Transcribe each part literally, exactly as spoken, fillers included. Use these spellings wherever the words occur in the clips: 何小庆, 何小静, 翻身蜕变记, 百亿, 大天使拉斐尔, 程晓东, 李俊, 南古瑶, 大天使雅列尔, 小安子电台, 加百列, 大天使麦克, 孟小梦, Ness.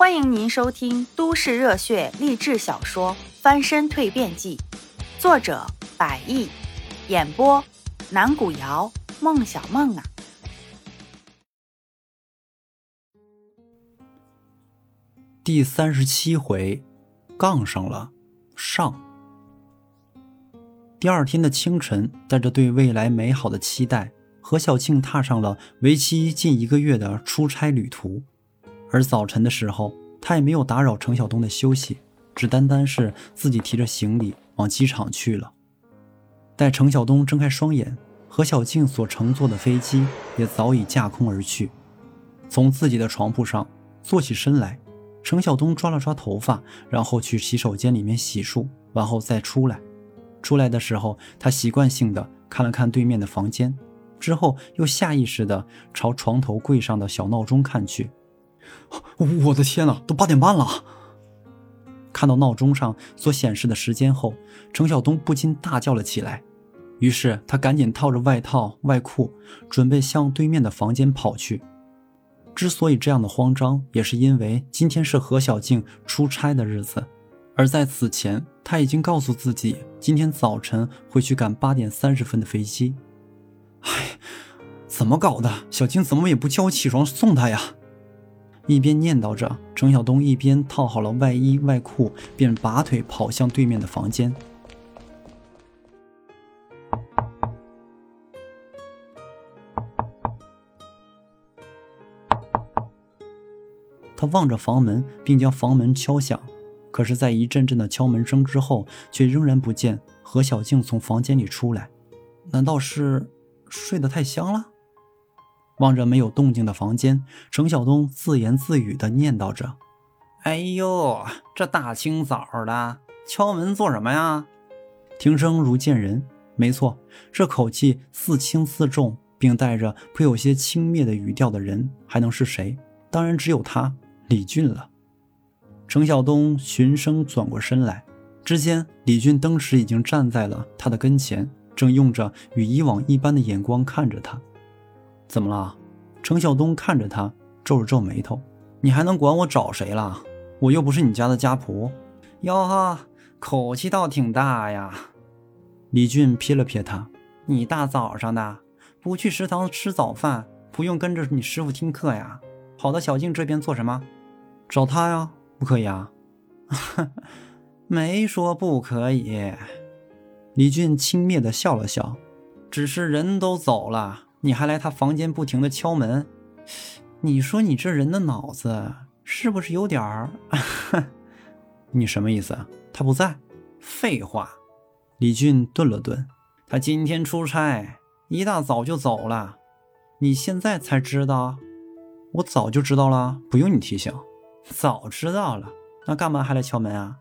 欢迎您收听都市热血励志小说《翻身蜕变记》，作者百亿，演播南古瑶、孟小梦啊。第三十七回，杠上了上。第二天的清晨，带着对未来美好的期待，何小庆踏上了为期近一个月的出差旅途。而早晨的时候，他也没有打扰程晓东的休息，只单单是自己提着行李往机场去了。待程晓东睁开双眼，何小庆所乘坐的飞机也早已驾空而去。从自己的床铺上坐起身来，程晓东抓了抓头发，然后去洗手间里面洗漱，然后再出来。出来的时候，他习惯性的看了看对面的房间，之后又下意识的朝床头柜上的小闹钟看去。我的天哪，都八点半了！看到闹钟上所显示的时间后，程晓东不禁大叫了起来。于是他赶紧套着外套、外裤，准备向对面的房间跑去。之所以这样的慌张，也是因为今天是何小静出差的日子。而在此前，他已经告诉自己今天早晨会去赶八点三十分的飞机。唉，怎么搞的，小静怎么也不叫我起床送她呀。一边念叨着，程晓东一边套好了外衣外裤，便拔腿跑向对面的房间。他望着房门，并将房门敲响。可是在一阵阵的敲门声之后，却仍然不见何小静从房间里出来。难道是睡得太香了？望着没有动静的房间，程晓东自言自语地念叨着，哎呦，这大清早的敲门做什么呀？听声如见人，没错，这口气似轻似重，并带着颇有些轻蔑的语调的人还能是谁？当然只有他，李俊了。程晓东循声转过身来，之间李俊当时已经站在了他的跟前，正用着与以往一般的眼光看着他。怎么了？程晓东看着他，皱了皱眉头。你还能管我找谁了？我又不是你家的家仆。哟哈，口气倒挺大呀。李俊瞥了瞥他，你大早上的不去食堂吃早饭，不用跟着你师傅听课呀，跑到小静这边做什么？找他呀。不可以啊。没说不可以。李俊轻蔑地笑了笑，只是人都走了，你还来他房间不停地敲门，你说你这人的脑子是不是有点儿？你什么意思？他不在？废话。李俊顿了顿，他今天出差，一大早就走了。你现在才知道？我早就知道了，不用你提醒。早知道了，那干嘛还来敲门啊？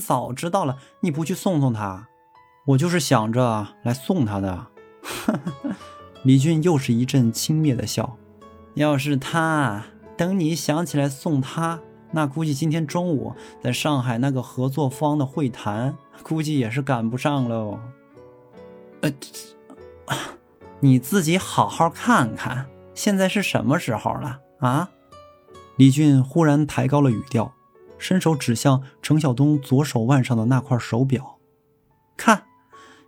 早知道了，你不去送送他？我就是想着来送他的。李俊又是一阵轻蔑的笑。要是他，等你想起来送他，那估计今天中午在上海那个合作方的会谈，估计也是赶不上喽。呃，你自己好好看看，现在是什么时候了啊？李俊忽然抬高了语调，伸手指向程晓东左手腕上的那块手表。看，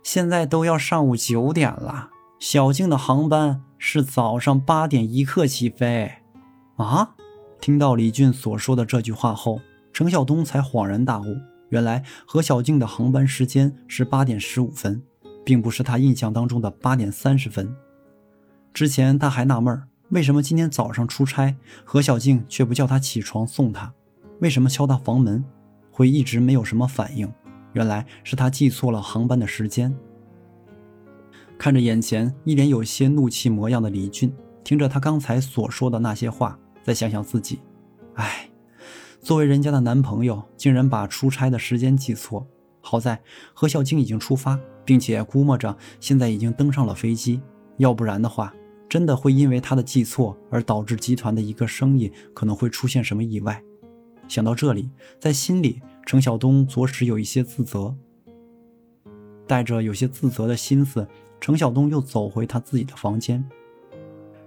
现在都要上午九点了，小静的航班是早上八点一刻起飞。啊！听到李俊所说的这句话后，程晓东才恍然大悟，原来何小静的航班时间是八点十五分，并不是他印象当中的八点三十分。之前他还纳闷儿。为什么今天早上出差，何小静却不叫他起床送他？为什么敲他房门，会一直没有什么反应？原来是他记错了航班的时间。看着眼前一脸有些怒气模样的李俊，听着他刚才所说的那些话，再想想自己，唉，作为人家的男朋友，竟然把出差的时间记错。好在何小静已经出发，并且估摸着现在已经登上了飞机，要不然的话，真的会因为他的记错而导致集团的一个生意可能会出现什么意外。想到这里，在心里程晓东着实有一些自责。带着有些自责的心思，程晓东又走回他自己的房间。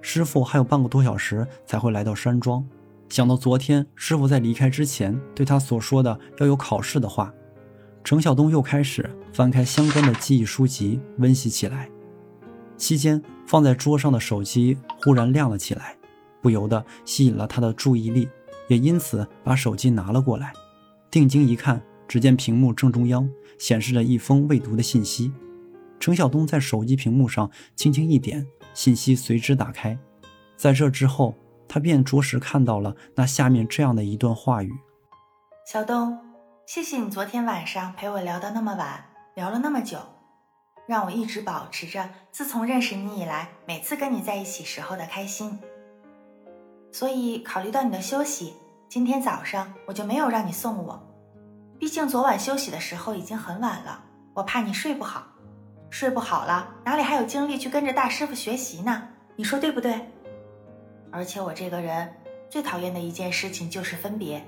师傅还有半个多小时才会来到山庄，想到昨天师傅在离开之前对他所说的要有考试的话，程晓东又开始翻开相关的记忆书籍温习起来。期间放在桌上的手机忽然亮了起来，不由得吸引了他的注意力，也因此把手机拿了过来。定睛一看，只见屏幕正中央显示着一封未读的信息。程晓东在手机屏幕上轻轻一点，信息随之打开。在这之后，他便着实看到了那下面这样的一段话语：小东，谢谢你昨天晚上陪我聊到那么晚，聊了那么久，让我一直保持着自从认识你以来每次跟你在一起时候的开心。所以考虑到你的休息，今天早上我就没有让你送我，毕竟昨晚休息的时候已经很晚了，我怕你睡不好，睡不好了哪里还有精力去跟着大师傅学习呢？你说对不对？而且我这个人最讨厌的一件事情就是分别。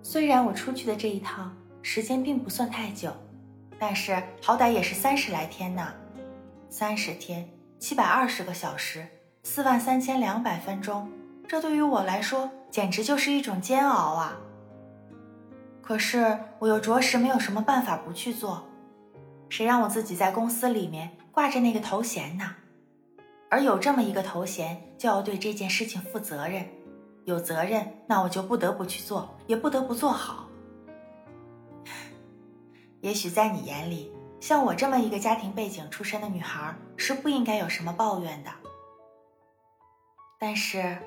虽然我出去的这一趟时间并不算太久，但是好歹也是三十来天呢，三十天，七百二十个小时，四万三千两百分钟，这对于我来说简直就是一种煎熬啊！可是我又着实没有什么办法不去做，谁让我自己在公司里面挂着那个头衔呢？而有这么一个头衔，就要对这件事情负责任。有责任，那我就不得不去做，也不得不做好。也许在你眼里，像我这么一个家庭背景出身的女孩，是不应该有什么抱怨的。但是，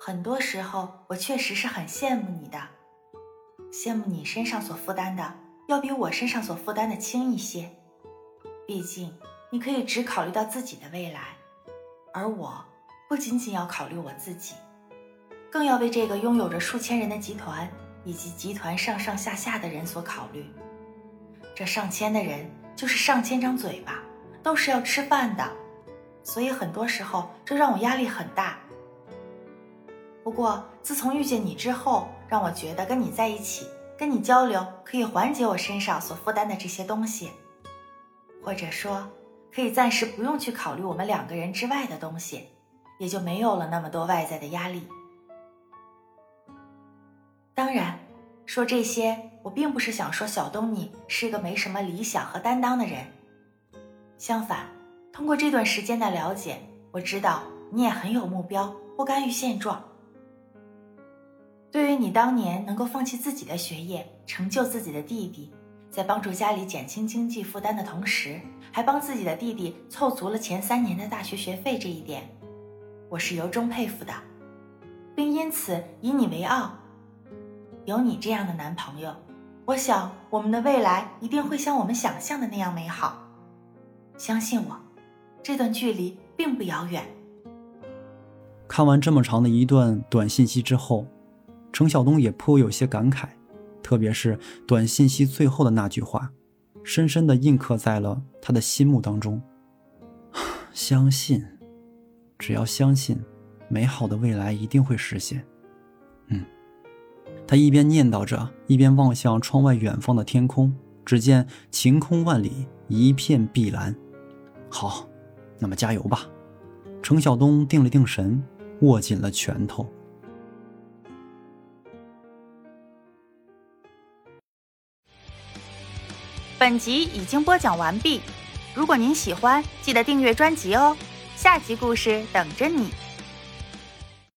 很多时候我确实是很羡慕你的，羡慕你身上所负担的，要比我身上所负担的轻一些。毕竟，你可以只考虑到自己的未来，而我不仅仅要考虑我自己，更要为这个拥有着数千人的集团以及集团上上下下的人所考虑。这上千的人就是上千张嘴巴，都是要吃饭的，所以很多时候这让我压力很大。不过自从遇见你之后，让我觉得跟你在一起，跟你交流，可以缓解我身上所负担的这些东西，或者说可以暂时不用去考虑我们两个人之外的东西，也就没有了那么多外在的压力。当然，说这些，我并不是想说小东你是个没什么理想和担当的人。相反，通过这段时间的了解，我知道你也很有目标，不甘于现状。对于你当年能够放弃自己的学业，成就自己的弟弟，在帮助家里减轻经济负担的同时，还帮自己的弟弟凑足了前三年的大学学费这一点，我是由衷佩服的，并因此以你为傲。有你这样的男朋友，我想我们的未来一定会像我们想象的那样美好。相信我，这段距离并不遥远。看完这么长的一段短信息之后，程晓东也颇有些感慨，特别是短信息最后的那句话，深深地印刻在了他的心目当中。相信，只要相信，美好的未来一定会实现。嗯。他一边念叨着，一边望向窗外远方的天空，只见晴空万里，一片碧蓝。好，那么加油吧。程晓东定了定神，握紧了拳头。本集已经播讲完毕，如果您喜欢，记得订阅专辑哦，下集故事等着你。